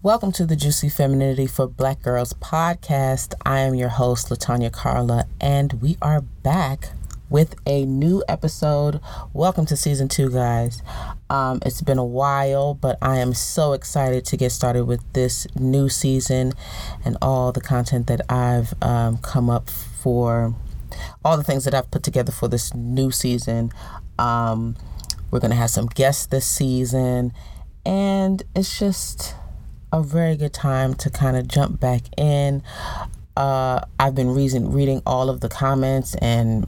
Welcome to the Juicy Femininity for Black Girls podcast. I am your host, LaTanya Karla, and we are back with a new episode. Welcome to season 2, guys. It's been a while, but I am so excited to get started with this new season and all the content that I've come up for, all the things that I've put together for this new season. We're going to have some guests this season, and it's just a very good time to kind of jump back in. I've been reading all of the comments and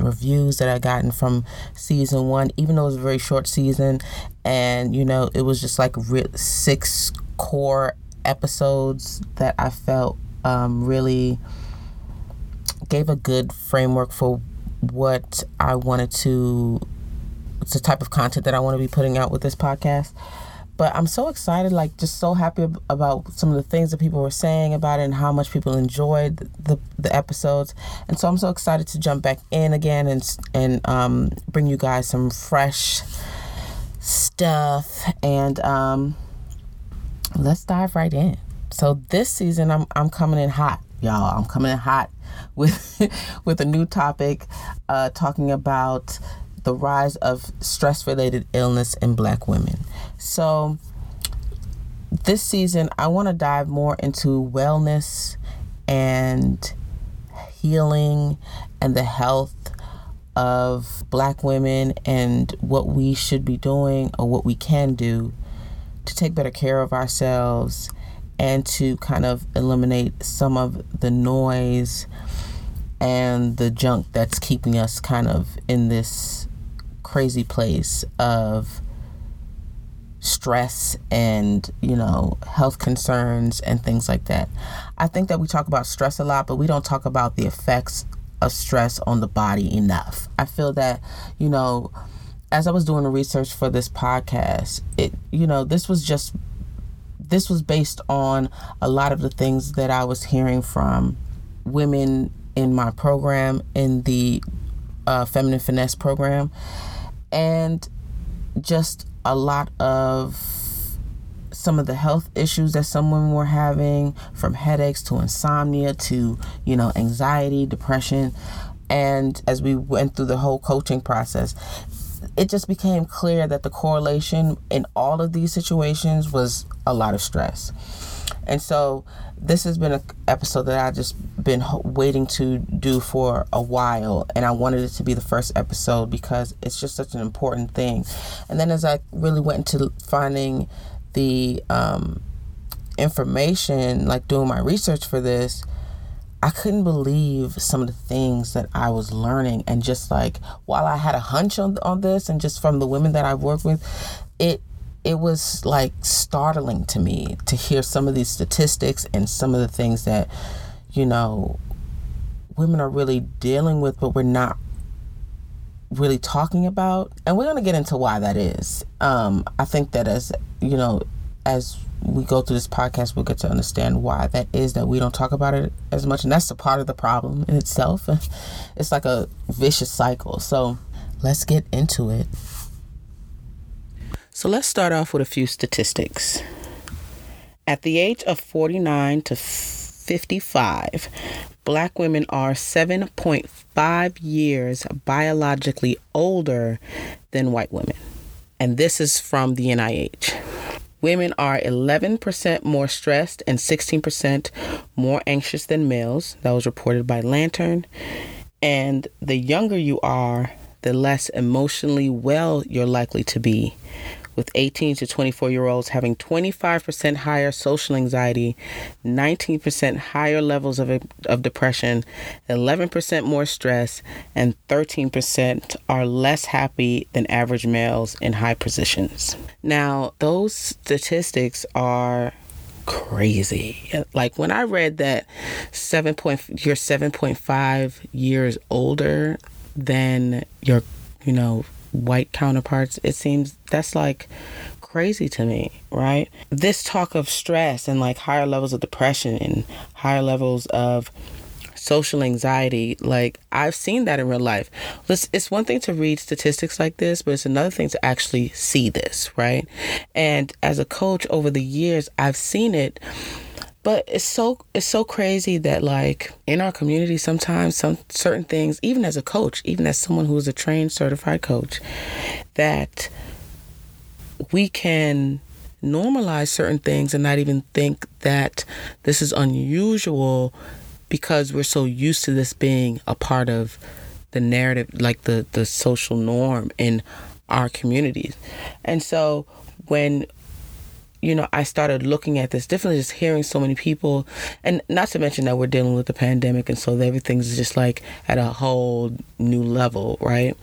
reviews that I've gotten from season 1, even though it was a very short season. And, you know, it was just like 6 core episodes that I felt really gave a good framework for what I wanted to, the type of content that I want to be putting out with this podcast. But I'm so excited, like just so happy about some of the things that people were saying about it and how much people enjoyed the episodes. And so I'm so excited to jump back in again and bring you guys some fresh stuff. And let's dive right in. So this season I'm coming in hot, y'all. I'm coming in hot with a new topic, talking about the rise of stress-related illness in Black women. So this season, I want to dive more into wellness and healing and the health of Black women and what we should be doing or what we can do to take better care of ourselves and to kind of eliminate some of the noise and the junk that's keeping us kind of in this crazy place of stress and, you know, health concerns and things like that. I think that we talk about stress a lot, but we don't talk about the effects of stress on the body enough. I feel that, you know, as I was doing the research for this podcast, this was based on a lot of the things that I was hearing from women in my program, in the Feminine Finesse program, and just a lot of some of the health issues that some women were having, from headaches to insomnia to, you know, anxiety, depression. And as we went through the whole coaching process, it just became clear that the correlation in all of these situations was a lot of stress. And so this has been an episode that I've just been waiting to do for a while. And I wanted it to be the first episode because it's just such an important thing. And then as I really went into finding the information, like doing my research for this, I couldn't believe some of the things that I was learning. And just like, while I had a hunch on this and just from the women that I've worked with, it was like startling to me to hear some of these statistics and some of the things that, you know, women are really dealing with, but we're not really talking about. And we're going to get into why that is. I think that as, you know, as we go through this podcast, we'll get to understand why that is, that we don't talk about it as much. And that's a part of the problem in itself. It's like a vicious cycle. So let's get into it. So let's start off with a few statistics. At the age of 49 to 55, Black women are 7.5 years biologically older than white women. And this is from the NIH. Women are 11% more stressed and 16% more anxious than males. That was reported by Lantern. And the younger you are, the less emotionally well you're likely to be, with 18 to 24-year-olds having 25% higher social anxiety, 19% higher levels of depression, 11% more stress, and 13% are less happy than average males in high positions. Now, those statistics are crazy. Like when I read that you're 7.5 years older than your, you know, white counterparts, it seems that's like crazy to me, right? This talk of stress and like higher levels of depression and higher levels of social anxiety, like I've seen that in real life. It's one thing to read statistics like this, but it's another thing to actually see this, right? And as a coach over the years, I've seen it. But it's so crazy that, like, in our community, sometimes certain things, even as a coach, even as someone who is a trained, certified coach, that we can normalize certain things and not even think that this is unusual because we're so used to this being a part of the narrative, like the social norm in our communities. And so when I started looking at this differently, just hearing so many people, and not to mention that we're dealing with the pandemic, and so everything's just like at a whole new level, right?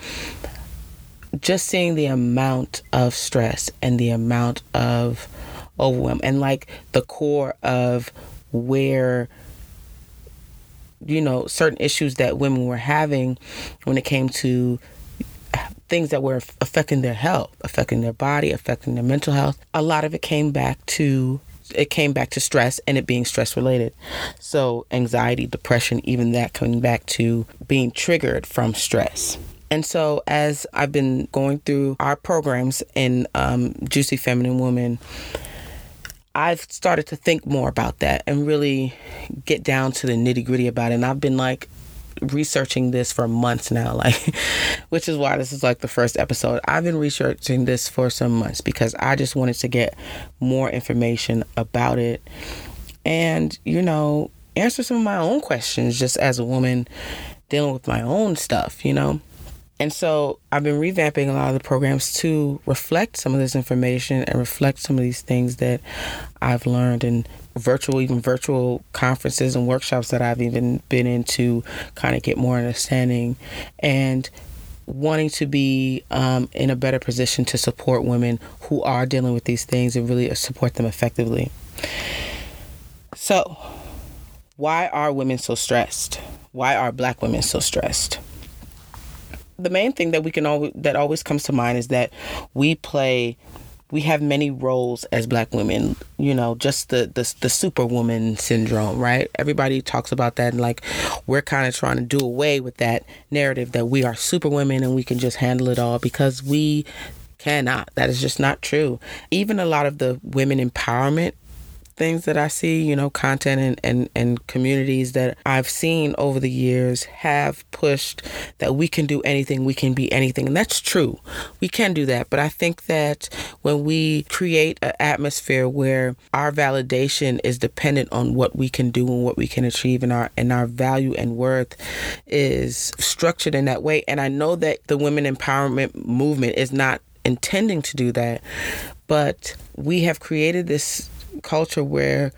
Just seeing the amount of stress and the amount of overwhelm, and like the core of where, certain issues that women were having when it came to things that were affecting their health, affecting their body, affecting their mental health. A lot of it came back to stress, and it being stress related. So anxiety, depression, even that coming back to being triggered from stress. And so as I've been going through our programs in Juicy Feminine Woman, I've started to think more about that and really get down to the nitty gritty about it. And I've been like researching this for months now, which is why this is like the first episode. I've been researching this for some months because I just wanted to get more information about it and, answer some of my own questions just as a woman dealing with my own stuff, And so I've been revamping a lot of the programs to reflect some of this information and reflect some of these things that I've learned in virtual conferences and workshops that I've even been in, to kind of get more understanding and wanting to be in a better position to support women who are dealing with these things and really support them effectively. So why are women so stressed? Why are Black women so stressed? The main thing that always comes to mind is that we have many roles as Black women, just the superwoman syndrome, right? Everybody talks about that, and like we're kind of trying to do away with that narrative that we are superwomen and we can just handle it all, because we cannot. That is just not true. Even a lot of the women empowerment things that I see, content and communities that I've seen over the years have pushed that we can do anything, we can be anything. And that's true. We can do that. But I think that when we create an atmosphere where our validation is dependent on what we can do and what we can achieve, and our value and worth is structured in that way. And I know that the women empowerment movement is not intending to do that, but we have created this culture where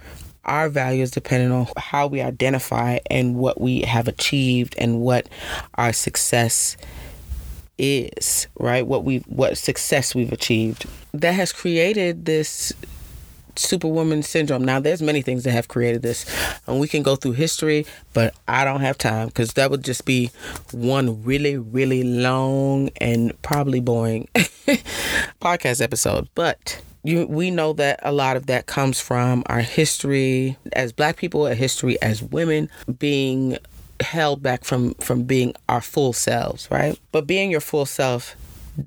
our value is dependent on how we identify and what we have achieved and what our success is, right? What success we've achieved. That has created this superwoman syndrome. Now, there's many things that have created this, and we can go through history, but I don't have time, because that would just be one really, really long and probably boring podcast episode. But we know that a lot of that comes from our history as Black people, a history as women, being held back from being our full selves, right? But being your full self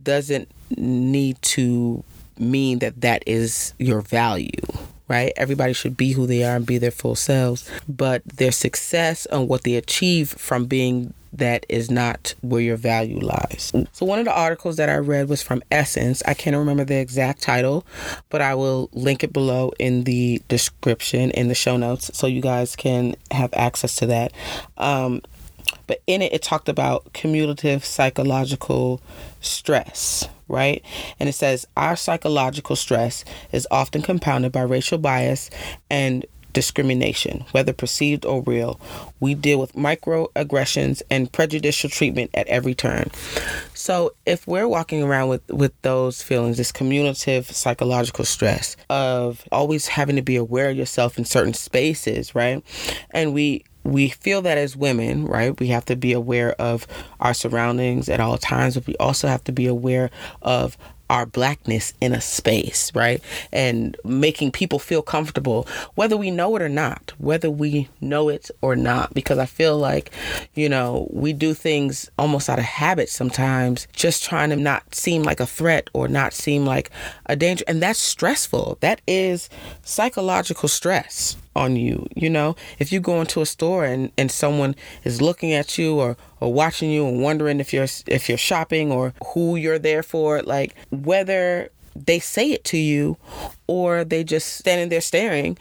doesn't need to mean that is your value, right? Everybody should be who they are and be their full selves, but their success and what they achieve from being that is not where your value lies. So one of the articles that I read was from Essence. I can't remember the exact title, but I will link it below in the description, in the show notes, so you guys can have access to that. But in it talked about cumulative psychological stress, right? And it says, our psychological stress is often compounded by racial bias and discrimination, whether perceived or real. We deal with microaggressions and prejudicial treatment at every turn. So if we're walking around with those feelings, this cumulative psychological stress of always having to be aware of yourself in certain spaces, right? And we feel that as women, right? We have to be aware of our surroundings at all times, but we also have to be aware of our blackness in a space, right? And making people feel comfortable, whether we know it or not, because I feel like, you know, we do things almost out of habit sometimes, just trying to not seem like a threat or not seem like a danger. And that's stressful. That is psychological stress on you. You know, if you go into a store and someone is looking at you or watching you and wondering if you're shopping or who you're there for, like whether they say it to you or they just standing there staring,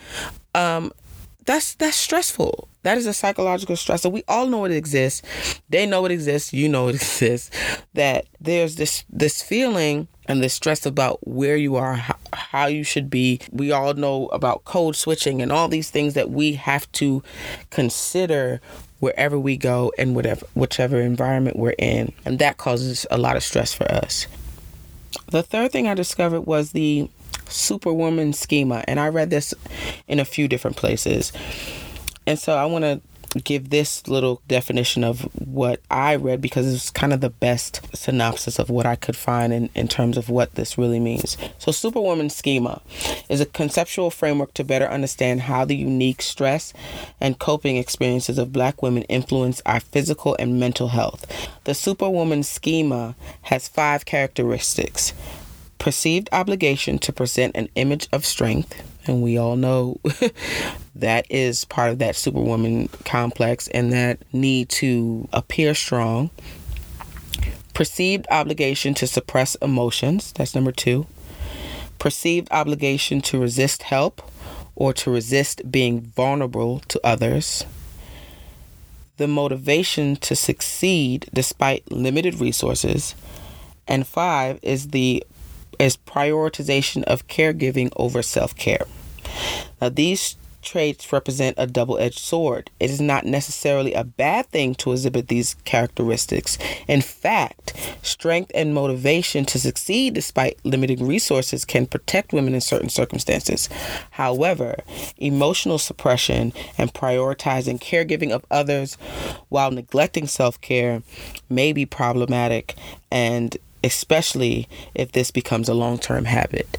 that's stressful. That is a psychological stress. So we all know it exists. They know it exists. You know it exists. That there's this feeling and the stress about where you are, how you should be. We all know about code switching and all these things that we have to consider wherever we go and whichever environment we're in. And that causes a lot of stress for us. The third thing I discovered was the superwoman schema. And I read this in a few different places. And so I want to give this little definition of what I read because it's kind of the best synopsis of what I could find in terms of what this really means. So Superwoman Schema is a conceptual framework to better understand how the unique stress and coping experiences of Black women influence our physical and mental health. The Superwoman Schema has 5 characteristics. Perceived obligation to present an image of strength. And we all know that is part of that superwoman complex and that need to appear strong. Perceived obligation to suppress emotions. That's number 2. Perceived obligation to resist help or to resist being vulnerable to others. The motivation to succeed despite limited resources. And 5 is prioritization of caregiving over self-care. Now, these traits represent a double-edged sword. It is not necessarily a bad thing to exhibit these characteristics. In fact, strength and motivation to succeed despite limited resources can protect women in certain circumstances. However, emotional suppression and prioritizing caregiving of others while neglecting self-care may be problematic, and especially if this becomes a long-term habit.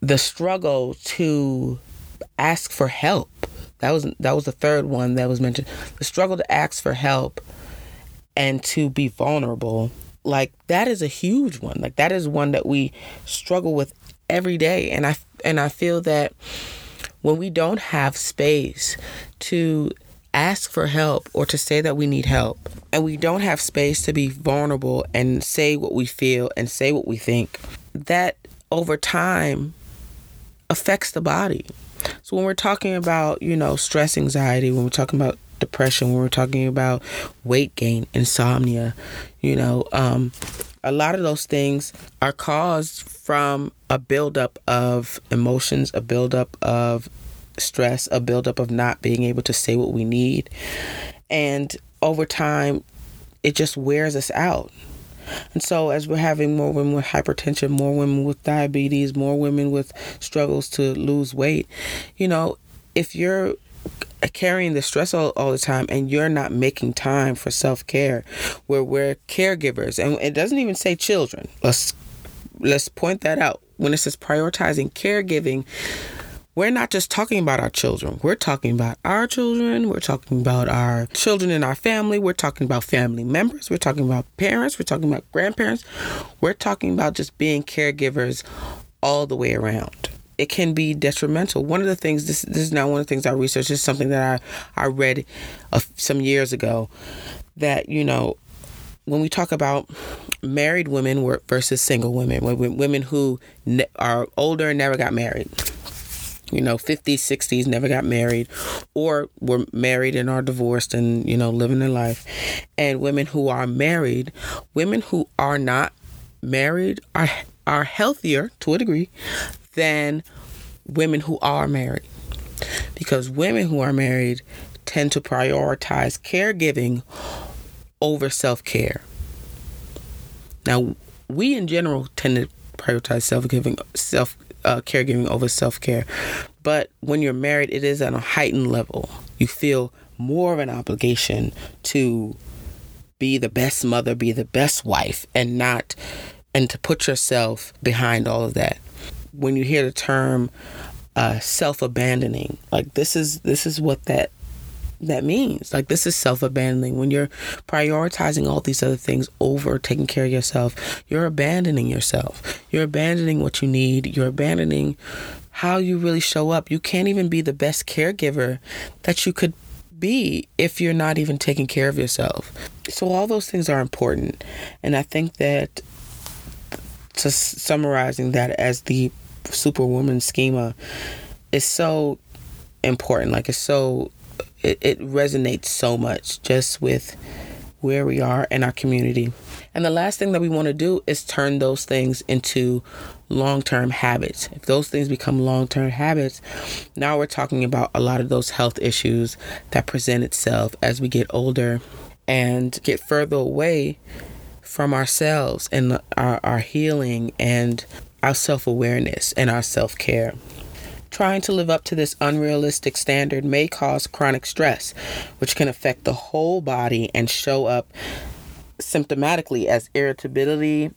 The struggle to ask for help. That was the third one that was mentioned. The struggle to ask for help and to be vulnerable. Like, that is a huge one. Like, that is one that we struggle with every day. And I feel that when we don't have space to ask for help or to say that we need help, and we don't have space to be vulnerable and say what we feel and say what we think, that over time affects the body. So when we're talking about, you know, stress, anxiety, when we're talking about depression, when we're talking about weight gain, insomnia, you know, a lot of those things are caused from a buildup of emotions, a buildup of stress, a buildup of not being able to say what we need. And over time, it just wears us out. And so as we're having more women with hypertension, more women with diabetes, more women with struggles to lose weight, you know, if you're carrying the stress all the time and you're not making time for self-care, where we're caregivers, and it doesn't even say children. Let's point that out. When it says prioritizing caregiving, we're not just talking about our children. We're talking about our children. We're talking about our children in our family. We're talking about family members. We're talking about parents. We're talking about grandparents. We're talking about just being caregivers all the way around. It can be detrimental. One of the things, this is not one of the things I researched. This is something that I read some years ago, that, you know, when we talk about married women versus single women, women who are older and never got married, you know, 50s, 60s, never got married, or were married and are divorced and, you know, living their life. And women who are married, women who are not married are healthier to a degree than women who are married, because women who are married tend to prioritize caregiving over self-care. Now, we in general tend to prioritize caregiving over self-care. But when you're married, it is on a heightened level. You feel more of an obligation to be the best mother, be the best wife, and not and to put yourself behind all of that. When you hear the term self-abandoning, like this is what that means. Like, this is self-abandoning. When you're prioritizing all these other things over taking care of yourself, you're abandoning yourself. You're abandoning what you need. You're abandoning how you really show up. You can't even be the best caregiver that you could be if you're not even taking care of yourself. So all those things are important. And I think that just summarizing that as the superwoman schema is so important. Like, it's so... It resonates so much just with where we are in our community. And the last thing that we want to do is turn those things into long-term habits. If those things become long-term habits, now we're talking about a lot of those health issues that present itself as we get older and get further away from ourselves and our healing and our self-awareness and our self-care. Trying to live up to this unrealistic standard may cause chronic stress, which can affect the whole body and show up symptomatically as irritability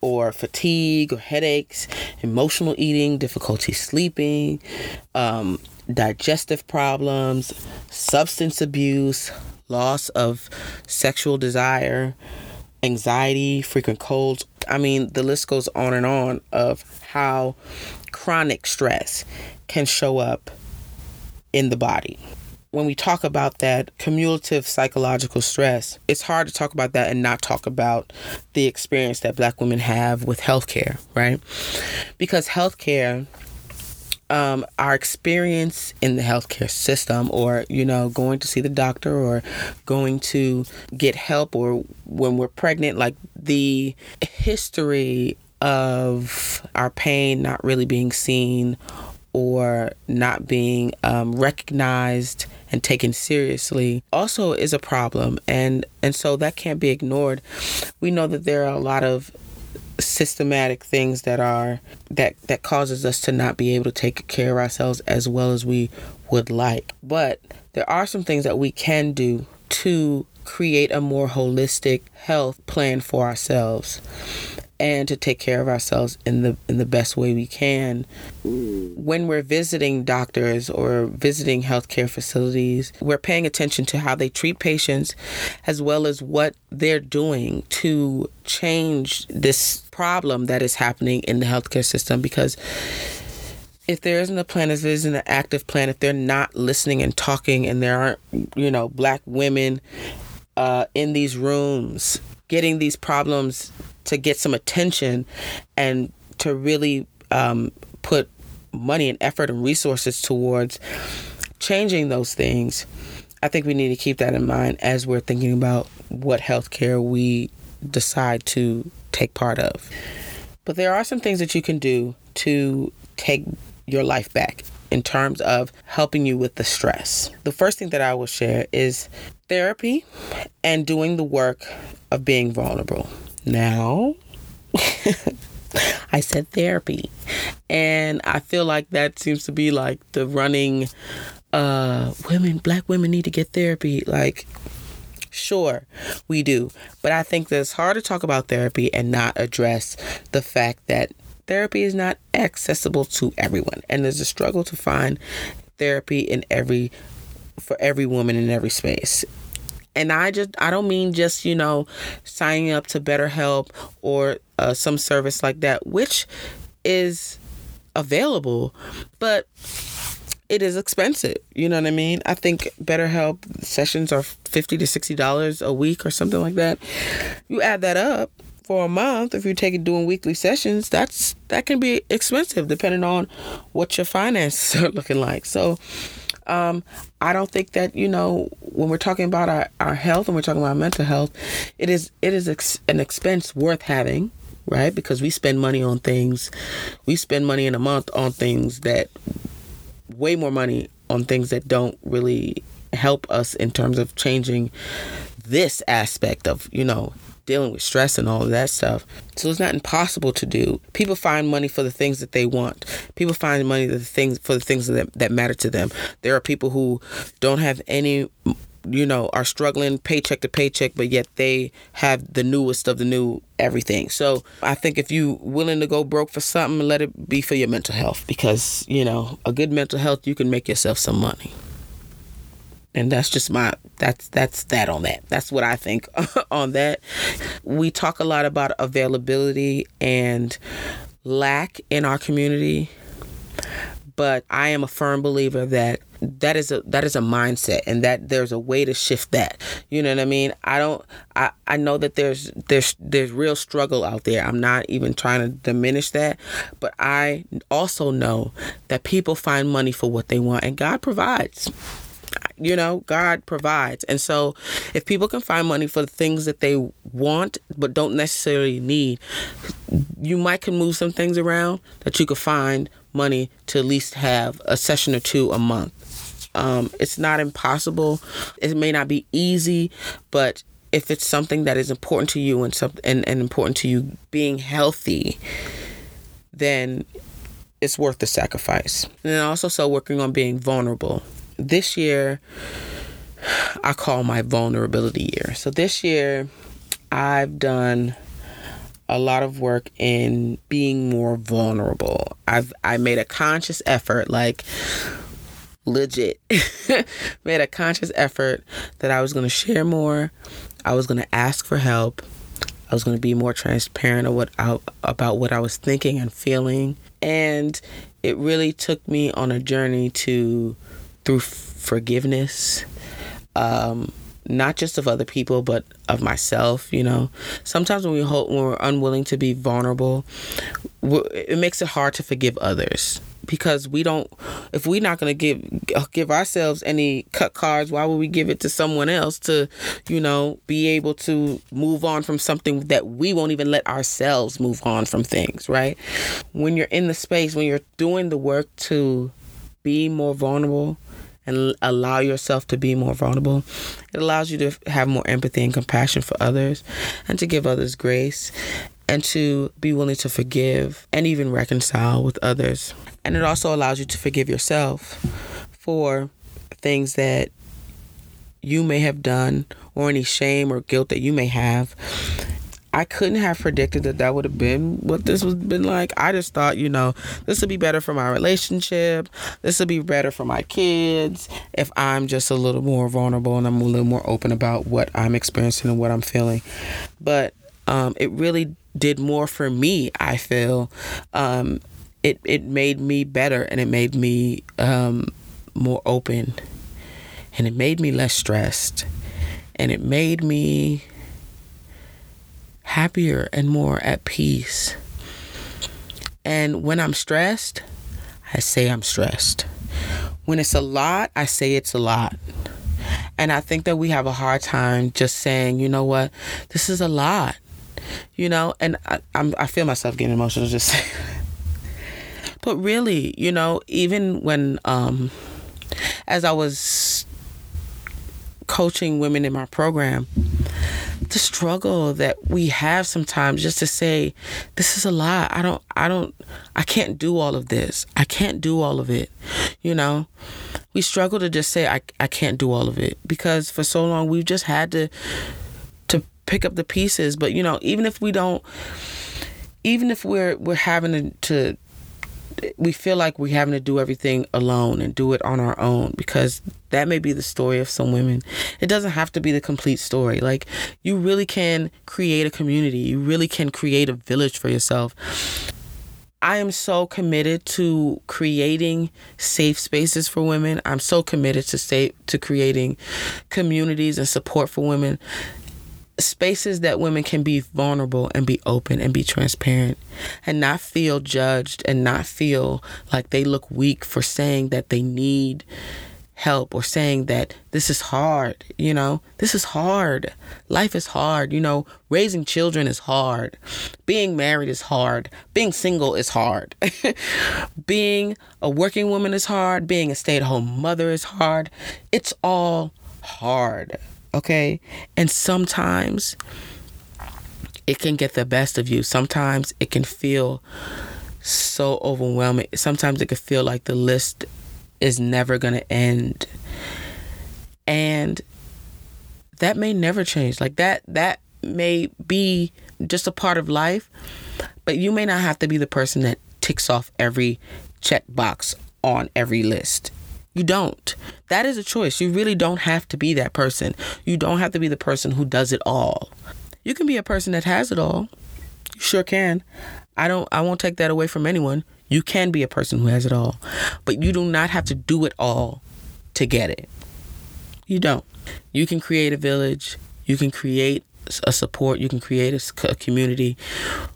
or fatigue or headaches, emotional eating, difficulty sleeping, digestive problems, substance abuse, loss of sexual desire, anxiety, frequent colds. I mean, the list goes on and on of how chronic stress can show up in the body. When we talk about that cumulative psychological stress, it's hard to talk about that and not talk about the experience that Black women have with healthcare, right? Because healthcare, our experience in the healthcare system, or, you know, going to see the doctor or going to get help, or when we're pregnant, like the history of our pain not really being seen or not being recognized and taken seriously also is a problem. And so that can't be ignored. We know that there are a lot of systematic things that causes us to not be able to take care of ourselves as well as we would like. But there are some things that we can do to create a more holistic health plan for ourselves and to take care of ourselves in the best way we can. When we're visiting doctors or visiting healthcare facilities, we're paying attention to how they treat patients as well as what they're doing to change this problem that is happening in the healthcare system. Because if there isn't a plan, if there isn't an active plan, if they're not listening and talking, and there aren't, you know, Black women in these rooms getting these problems to get some attention and to really put money and effort and resources towards changing those things, I think we need to keep that in mind as we're thinking about what healthcare we decide to take part of. But there are some things that you can do to take your life back in terms of helping you with the stress. The first thing that I will share is therapy and doing the work of being vulnerable. Now, I said therapy, and I feel like that seems to be like the running, Black women need to get therapy. Like, sure, we do. But I think that it's hard to talk about therapy and not address the fact that therapy is not accessible to everyone. And there's a struggle to find therapy for every woman in every space. And I don't mean just, you know, signing up to BetterHelp or some service like that, which is available, but it is expensive. You know what I mean? I think BetterHelp sessions are $50 to $60 a week or something like that. You add that up for a month, if you're doing weekly sessions, that can be expensive depending on what your finances are looking like. So I don't think that, you know, when we're talking about our health and we're talking about mental health, it is an expense worth having, right? Because we spend money on things. We spend money in a month on things that, way more money on things that don't really help us in terms of changing this aspect of, you know, dealing with stress and all of that stuff. So it's not impossible to do. People find money for the things that they want. People find money for the things that matter to them. There are people who don't have any you know, are struggling paycheck to paycheck, but yet they have the newest of the new everything. So I think if you willing to go broke for something, let it be for your mental health, because, you know, a good mental health, you can make yourself some money. And that's just my, that's that on that. That's what I think on that. We talk a lot about availability and lack in our community, but I am a firm believer that that is a mindset, and that there's a way to shift that. You know what I mean? I know that there's real struggle out there. I'm not even trying to diminish that, but I also know that people find money for what they want, and God provides. You know, God provides. And so if people can find money for the things that they want but don't necessarily need, you might can move some things around that you could find money to at least have a session or two a month. It's not impossible. It may not be easy, but if it's something that is important to you and important to you being healthy, then it's worth the sacrifice. And then also so working on being vulnerable. This year, I call my vulnerability year. So this year, I've done a lot of work in being more vulnerable. I made a conscious effort, like legit, made a conscious effort that I was going to share more. I was going to ask for help. I was going to be more transparent about what I was thinking and feeling. And it really took me on a journey through forgiveness, not just of other people, but of myself. You know, sometimes when we're unwilling to be vulnerable, it makes it hard to forgive others, because if we're not going to give ourselves any cut cards, why would we give it to someone else to, you know, be able to move on from something that we won't even let ourselves move on from things, right? When you're in the space, when you're doing the work to be more vulnerable, and allow yourself to be more vulnerable, it allows you to have more empathy and compassion for others, and to give others grace, and to be willing to forgive and even reconcile with others. And it also allows you to forgive yourself for things that you may have done, or any shame or guilt that you may have. I couldn't have predicted that would have been what this would have been like. I just thought, you know, this would be better for my relationship. This would be better for my kids if I'm just a little more vulnerable and I'm a little more open about what I'm experiencing and what I'm feeling. But it really did more for me, I feel. It made me better, and it made me more open, and it made me less stressed, and it made me happier and more at peace. And when I'm stressed, I say I'm stressed. When it's a lot, I say it's a lot. And I think that we have a hard time just saying, you know what, this is a lot, you know. And I feel myself getting emotional just saying that. But really, you know, even when as I was coaching women in my program, the struggle that we have sometimes just to say, this is a lot. I can't do all of this. I can't do all of it. You know, we struggle to just say, I can't do all of it, because for so long we've just had to pick up the pieces. But, you know, we feel like we're having to do everything alone and do it on our own, because that may be the story of some women. It doesn't have to be the complete story. Like, you really can create a community. You really can create a village for yourself. I am so committed to creating safe spaces for women. I'm so committed to creating communities and support for women. Spaces that women can be vulnerable and be open and be transparent, and not feel judged, and not feel like they look weak for saying that they need help, or saying that this is hard. You know, this is hard. Life is hard. You know, raising children is hard. Being married is hard. Being single is hard. Being a working woman is hard. Being a stay-at-home mother is hard. It's all hard. Okay. And sometimes it can get the best of you. Sometimes it can feel so overwhelming. Sometimes it can feel like the list is never going to end. And that may never change. Like that may be just a part of life, but you may not have to be the person that ticks off every checkbox on every list. You don't. That is a choice. You really don't have to be that person. You don't have to be the person who does it all. You can be a person that has it all. You sure can. I won't take that away from anyone. You can be a person who has it all, but you do not have to do it all to get it. You don't. You can create a village. You can create a support. You can create a community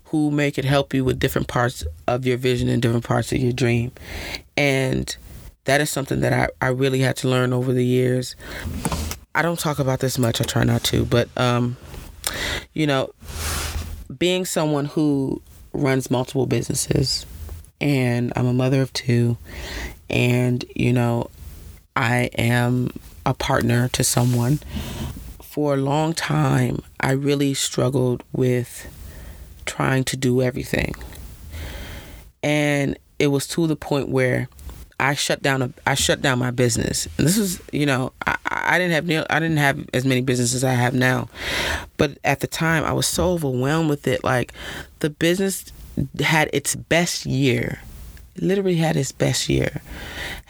who may could help you with different parts of your vision and different parts of your dream. And that is something that I really had to learn over the years. I don't talk about this much. I try not to. But, you know, being someone who runs multiple businesses, and I'm a mother of two, and, you know, I am a partner to someone. For a long time, I really struggled with trying to do everything. And it was to the point where I shut down my business. And this was, you know, I didn't have as many businesses as I have now. But at the time, I was so overwhelmed with it. Like, the business had its best year. It literally had its best year.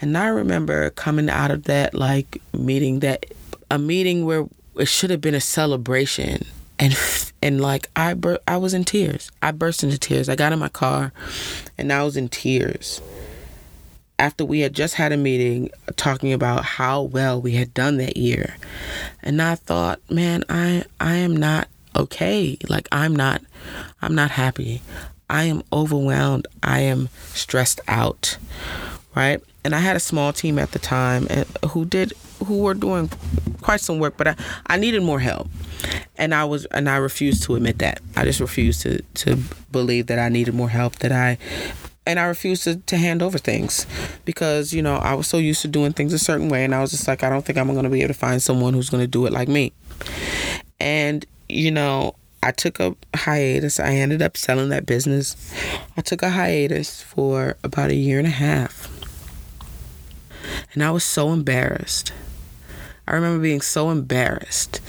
And I remember coming out of that, like, a meeting where it should have been a celebration. And like, I was in tears. I burst into tears. I got in my car, and I was in tears. After we had just had a meeting talking about how well we had done that year. And I thought, man, I am not okay. Like, I'm not happy. I am overwhelmed. I am stressed out, right? And I had a small team at the time who were doing quite some work, but I needed more help. And I refused to admit that. I just refused to believe that I needed more help, and I refused to hand over things because, you know, I was so used to doing things a certain way. And I was just like, I don't think I'm going to be able to find someone who's going to do it like me. And, you know, I took a hiatus. I ended up selling that business. I took a hiatus for about 1.5 years. And I was so embarrassed. I remember being so embarrassed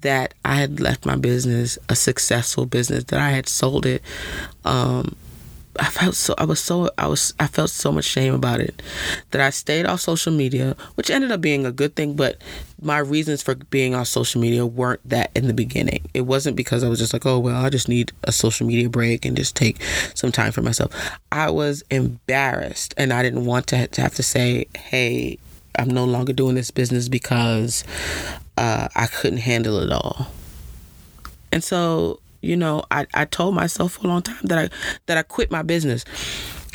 that I had left my business, a successful business, that I had sold it. I felt so much shame about it that I stayed off social media, which ended up being a good thing. But my reasons for being on social media weren't that in the beginning. It wasn't because I was just like, oh, well, I just need a social media break and just take some time for myself. I was embarrassed, and I didn't want to have to say, hey, I'm no longer doing this business because I couldn't handle it all. And so, you know, I told myself for a long time that I quit my business.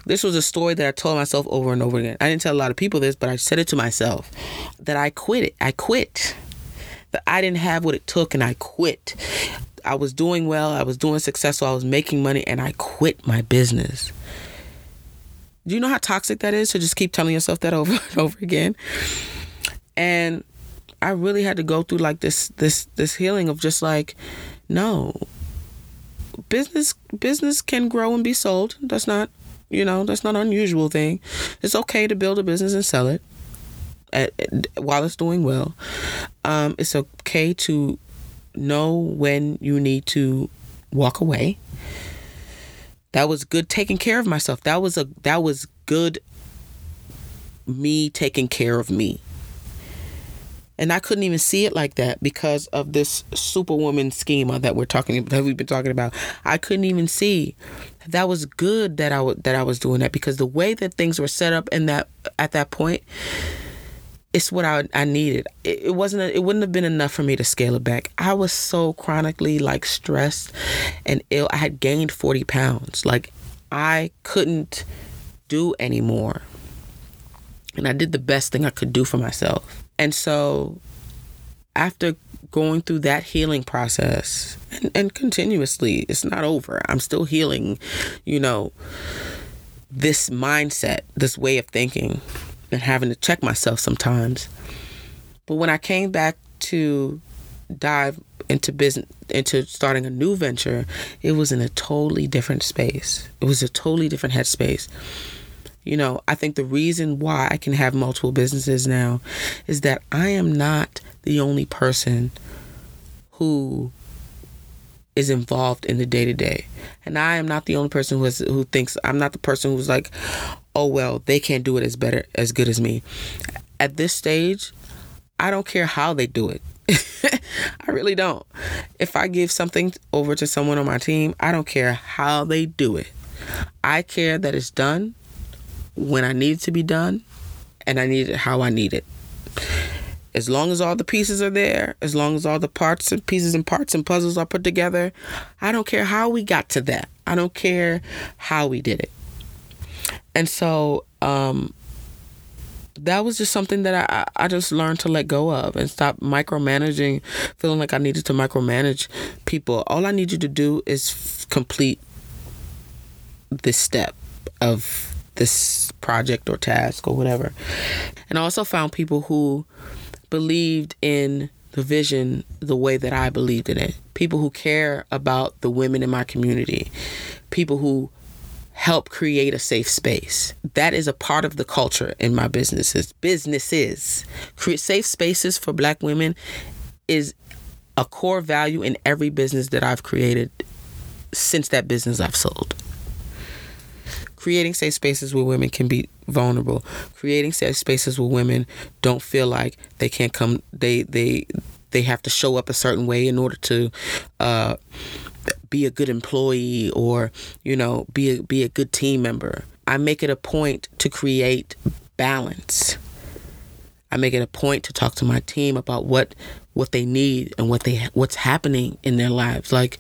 This was a story that I told myself over and over again. I didn't tell a lot of people this, but I said it to myself, that I quit it. I quit. That I didn't have what it took, and I quit. I was doing well. I was doing successful. I was making money, and I quit my business. Do you know how toxic that is? So just keep telling yourself that over and over again. And I really had to go through like this healing of just like, no. Business can grow and be sold. That's not an unusual thing. It's okay to build a business and sell it while it's doing well. It's okay to know when you need to walk away. That was good taking care of myself. That was good me taking care of me. And I couldn't even see it like that because of this superwoman schema that we've been talking about. I couldn't even see that was good that I was doing that because the way that things were set up in that at that point, it's what I needed. It wouldn't have been enough for me to scale it back. I was so chronically like stressed and ill. I had gained 40 pounds. Like I couldn't do anymore. And I did the best thing I could do for myself. And so after going through that healing process and continuously, it's not over. I'm still healing, you know, this mindset, this way of thinking and having to check myself sometimes. But when I came back to dive into business, into starting a new venture, it was in a totally different space. It was a totally different headspace. You know, I think the reason why I can have multiple businesses now is that I am not the only person who is involved in the day-to-day. And I am not the only person who thinks, I'm not the person who's like, oh, well, they can't do it as better, as good as me. At this stage, I don't care how they do it. I really don't. If I give something over to someone on my team, I don't care how they do it. I care that it's done when I need it to be done, and I need it how I need it. As long as all the pieces are there, as long as all the parts and pieces and parts and puzzles are put together, I don't care how we got to that. I don't care how we did it. And so that was just something that I just learned to let go of and stop micromanaging, feeling like I needed to micromanage people. All I need you to do is complete this step of this project or task or whatever. And I also found people who believed in the vision the way that I believed in it. People who care about the women in my community. People who help create a safe space. That is a part of the culture in my businesses. Create safe spaces for Black women is a core value in every business that I've created since that business I've sold. Creating safe spaces where women can be vulnerable. Creating safe spaces where women don't feel like they can't come, they have to show up a certain way in order to be a good employee or, you know, be a good team member. I make it a point to create balance. I make it a point to talk to my team about what they need and what's happening in their lives. Like,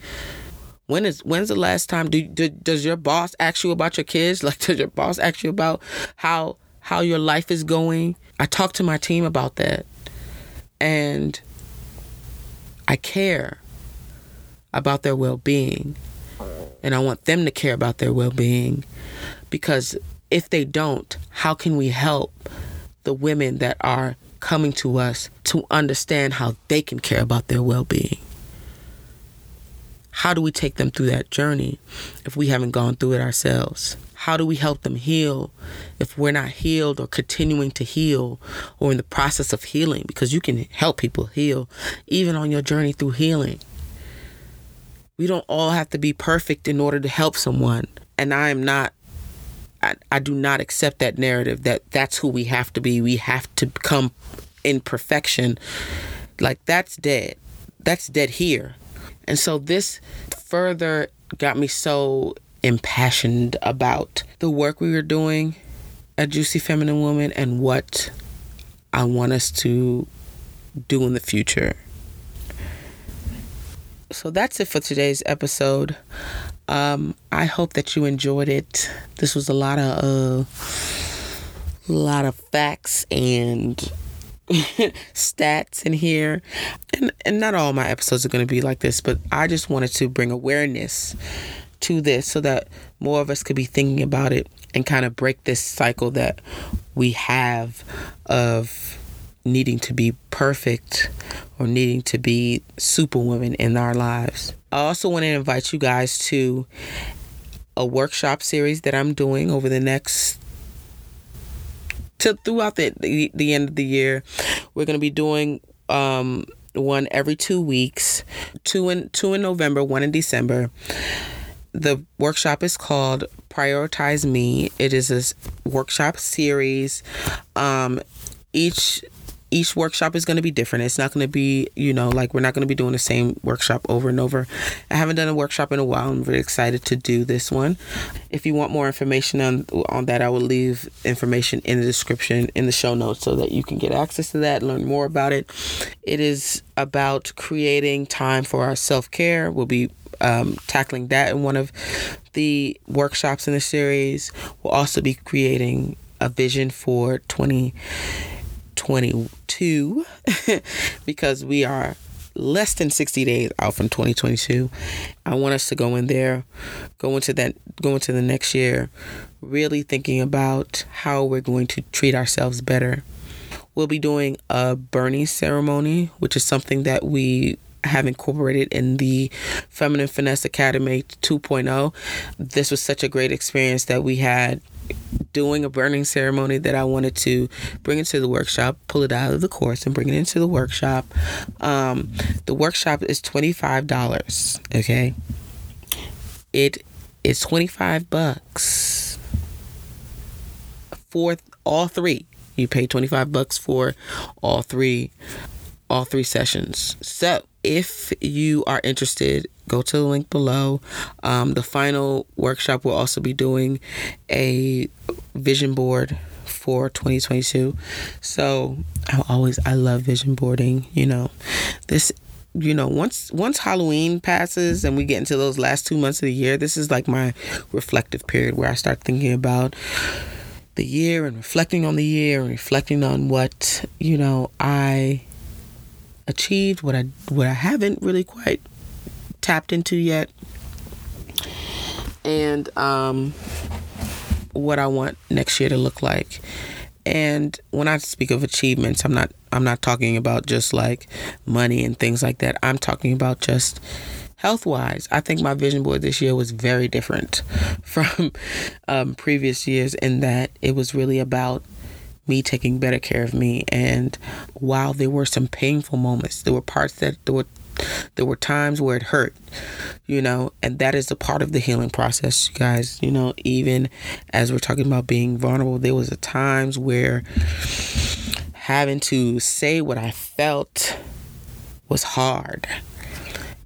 when's the last time does your boss ask you about your kids? Like, does your boss ask you about how your life is going? I talk to my team about that. And I care about their well-being. And I want them to care about their well-being. Because if they don't, how can we help the women that are coming to us to understand how they can care about their well-being? How do we take them through that journey if we haven't gone through it ourselves? How do we help them heal if we're not healed or continuing to heal or in the process of healing? Because you can help people heal even on your journey through healing. We don't all have to be perfect in order to help someone. And I do not accept that narrative that that's who we have to be. We have to become in perfection. Like, that's dead. That's dead here. And so this further got me so impassioned about the work we were doing at Juicy Feminine Woman and what I want us to do in the future. So that's it for today's episode. I hope that you enjoyed it. This was a lot of facts and stats in here, and not all my episodes are going to be like this, but I just wanted to bring awareness to this so that more of us could be thinking about it and kind of break this cycle that we have of needing to be perfect or needing to be superwoman in our lives. I also want to invite you guys to a workshop series that I'm doing over the next throughout the end of the year. We're going to be doing one every 2 weeks, two in November, one in December. The workshop is called Prioritize Me. It is a workshop series. Each workshop is going to be different. It's not going to be, you know, like, we're not going to be doing the same workshop over and over. I haven't done a workshop in a while. I'm very excited to do this one. If you want more information on that, I will leave information in the description, in the show notes, so that you can get access to that, learn more about it. It is about creating time for our self-care. We'll be tackling that in one of the workshops in the series. We'll also be creating a vision for 2022 because we are less than 60 days out from 2022. I want us to go into the next year really thinking about how we're going to treat ourselves better. We'll be doing a burning ceremony, which is something that we have incorporated in the Feminine Finesse Academy 2.0. This was such a great experience that we had doing a burning ceremony that I wanted to bring into the workshop, pull it out of the course and bring it into the workshop. The workshop is $25, okay? It is $25 for all three. You pay $25 for all three sessions. So if you are interested, go to the link below. The final workshop will also be doing a vision board for 2022. So I love vision boarding. You know, this, you know, once Halloween passes and we get into those last 2 months of the year, this is like my reflective period where I start thinking about the year and reflecting on the year and reflecting on what, you know, I achieved, what I haven't really quite tapped into yet, and what I want next year to look like. And when I speak of achievements, I'm not talking about just like money and things like that. I'm talking about just health-wise. I think my vision board this year was very different from previous years, in that it was really about me taking better care of me. And while there were some painful moments, there were parts that there were times where it hurt, you know, and that is a part of the healing process, you guys. You know, even as we're talking about being vulnerable, there was a times where having to say what I felt was hard,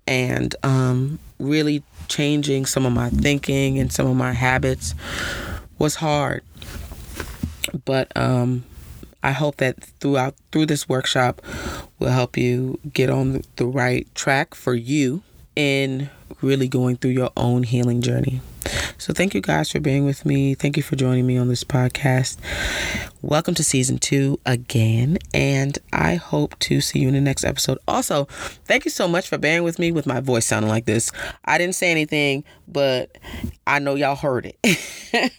and really changing some of my thinking and some of my habits was hard. But I hope that through this workshop will help you get on the right track for you in really going through your own healing journey. So thank you guys for being with me. Thank you for joining me on this podcast. Welcome to season 2 again, and I hope to see you in the next episode. Also, thank you so much for bearing with me with my voice sounding like this. I didn't say anything, but I know y'all heard it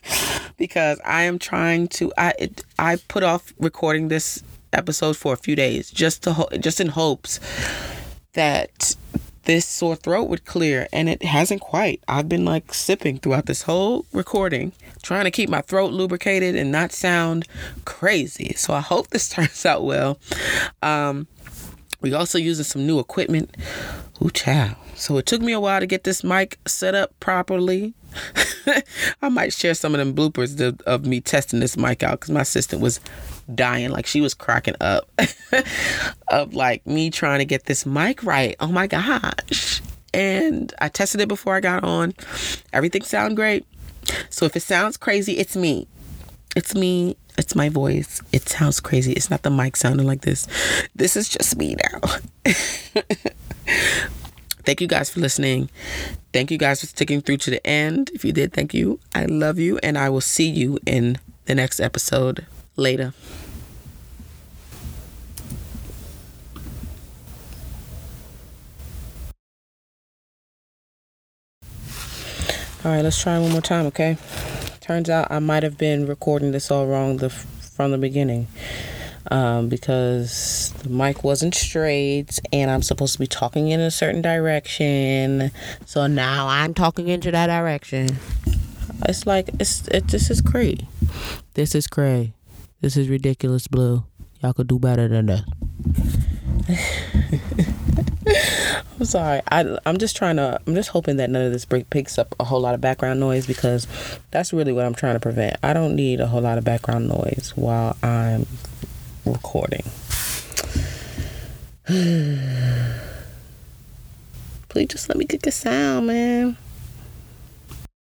because I am trying to, I put off recording this episode for a few days just in hopes that this sore throat would clear, and it hasn't quite. I've been like sipping throughout this whole recording, trying to keep my throat lubricated and not sound crazy. So I hope this turns out well. We're also using some new equipment. Ooh, child. So it took me a while to get this mic set up properly. I might share some of them bloopers of me testing this mic out, because my assistant was dying. Like, she was cracking up of like me trying to get this mic right. Oh my gosh. And I tested it before I got on. Everything sounded great. So if it sounds crazy, it's me. It's me. It's my voice. It sounds crazy. It's not the mic sounding like this. This is just me now. Thank you guys for listening. Thank you guys for sticking through to the end. If you did, thank you. I love you, and I will see you in the next episode. Later. All right, let's try one more time, okay? Turns out I might have been recording this all wrong from the beginning, because the mic wasn't straight, and I'm supposed to be talking in a certain direction. So now I'm talking into that direction. It's like, this is crazy. This is crazy. This is ridiculous, Blue. Y'all could do better than that. I'm sorry. I'm just hoping that none of this picks up a whole lot of background noise, because that's really what I'm trying to prevent. I don't need a whole lot of background noise while I'm recording. Please just let me get the sound, man.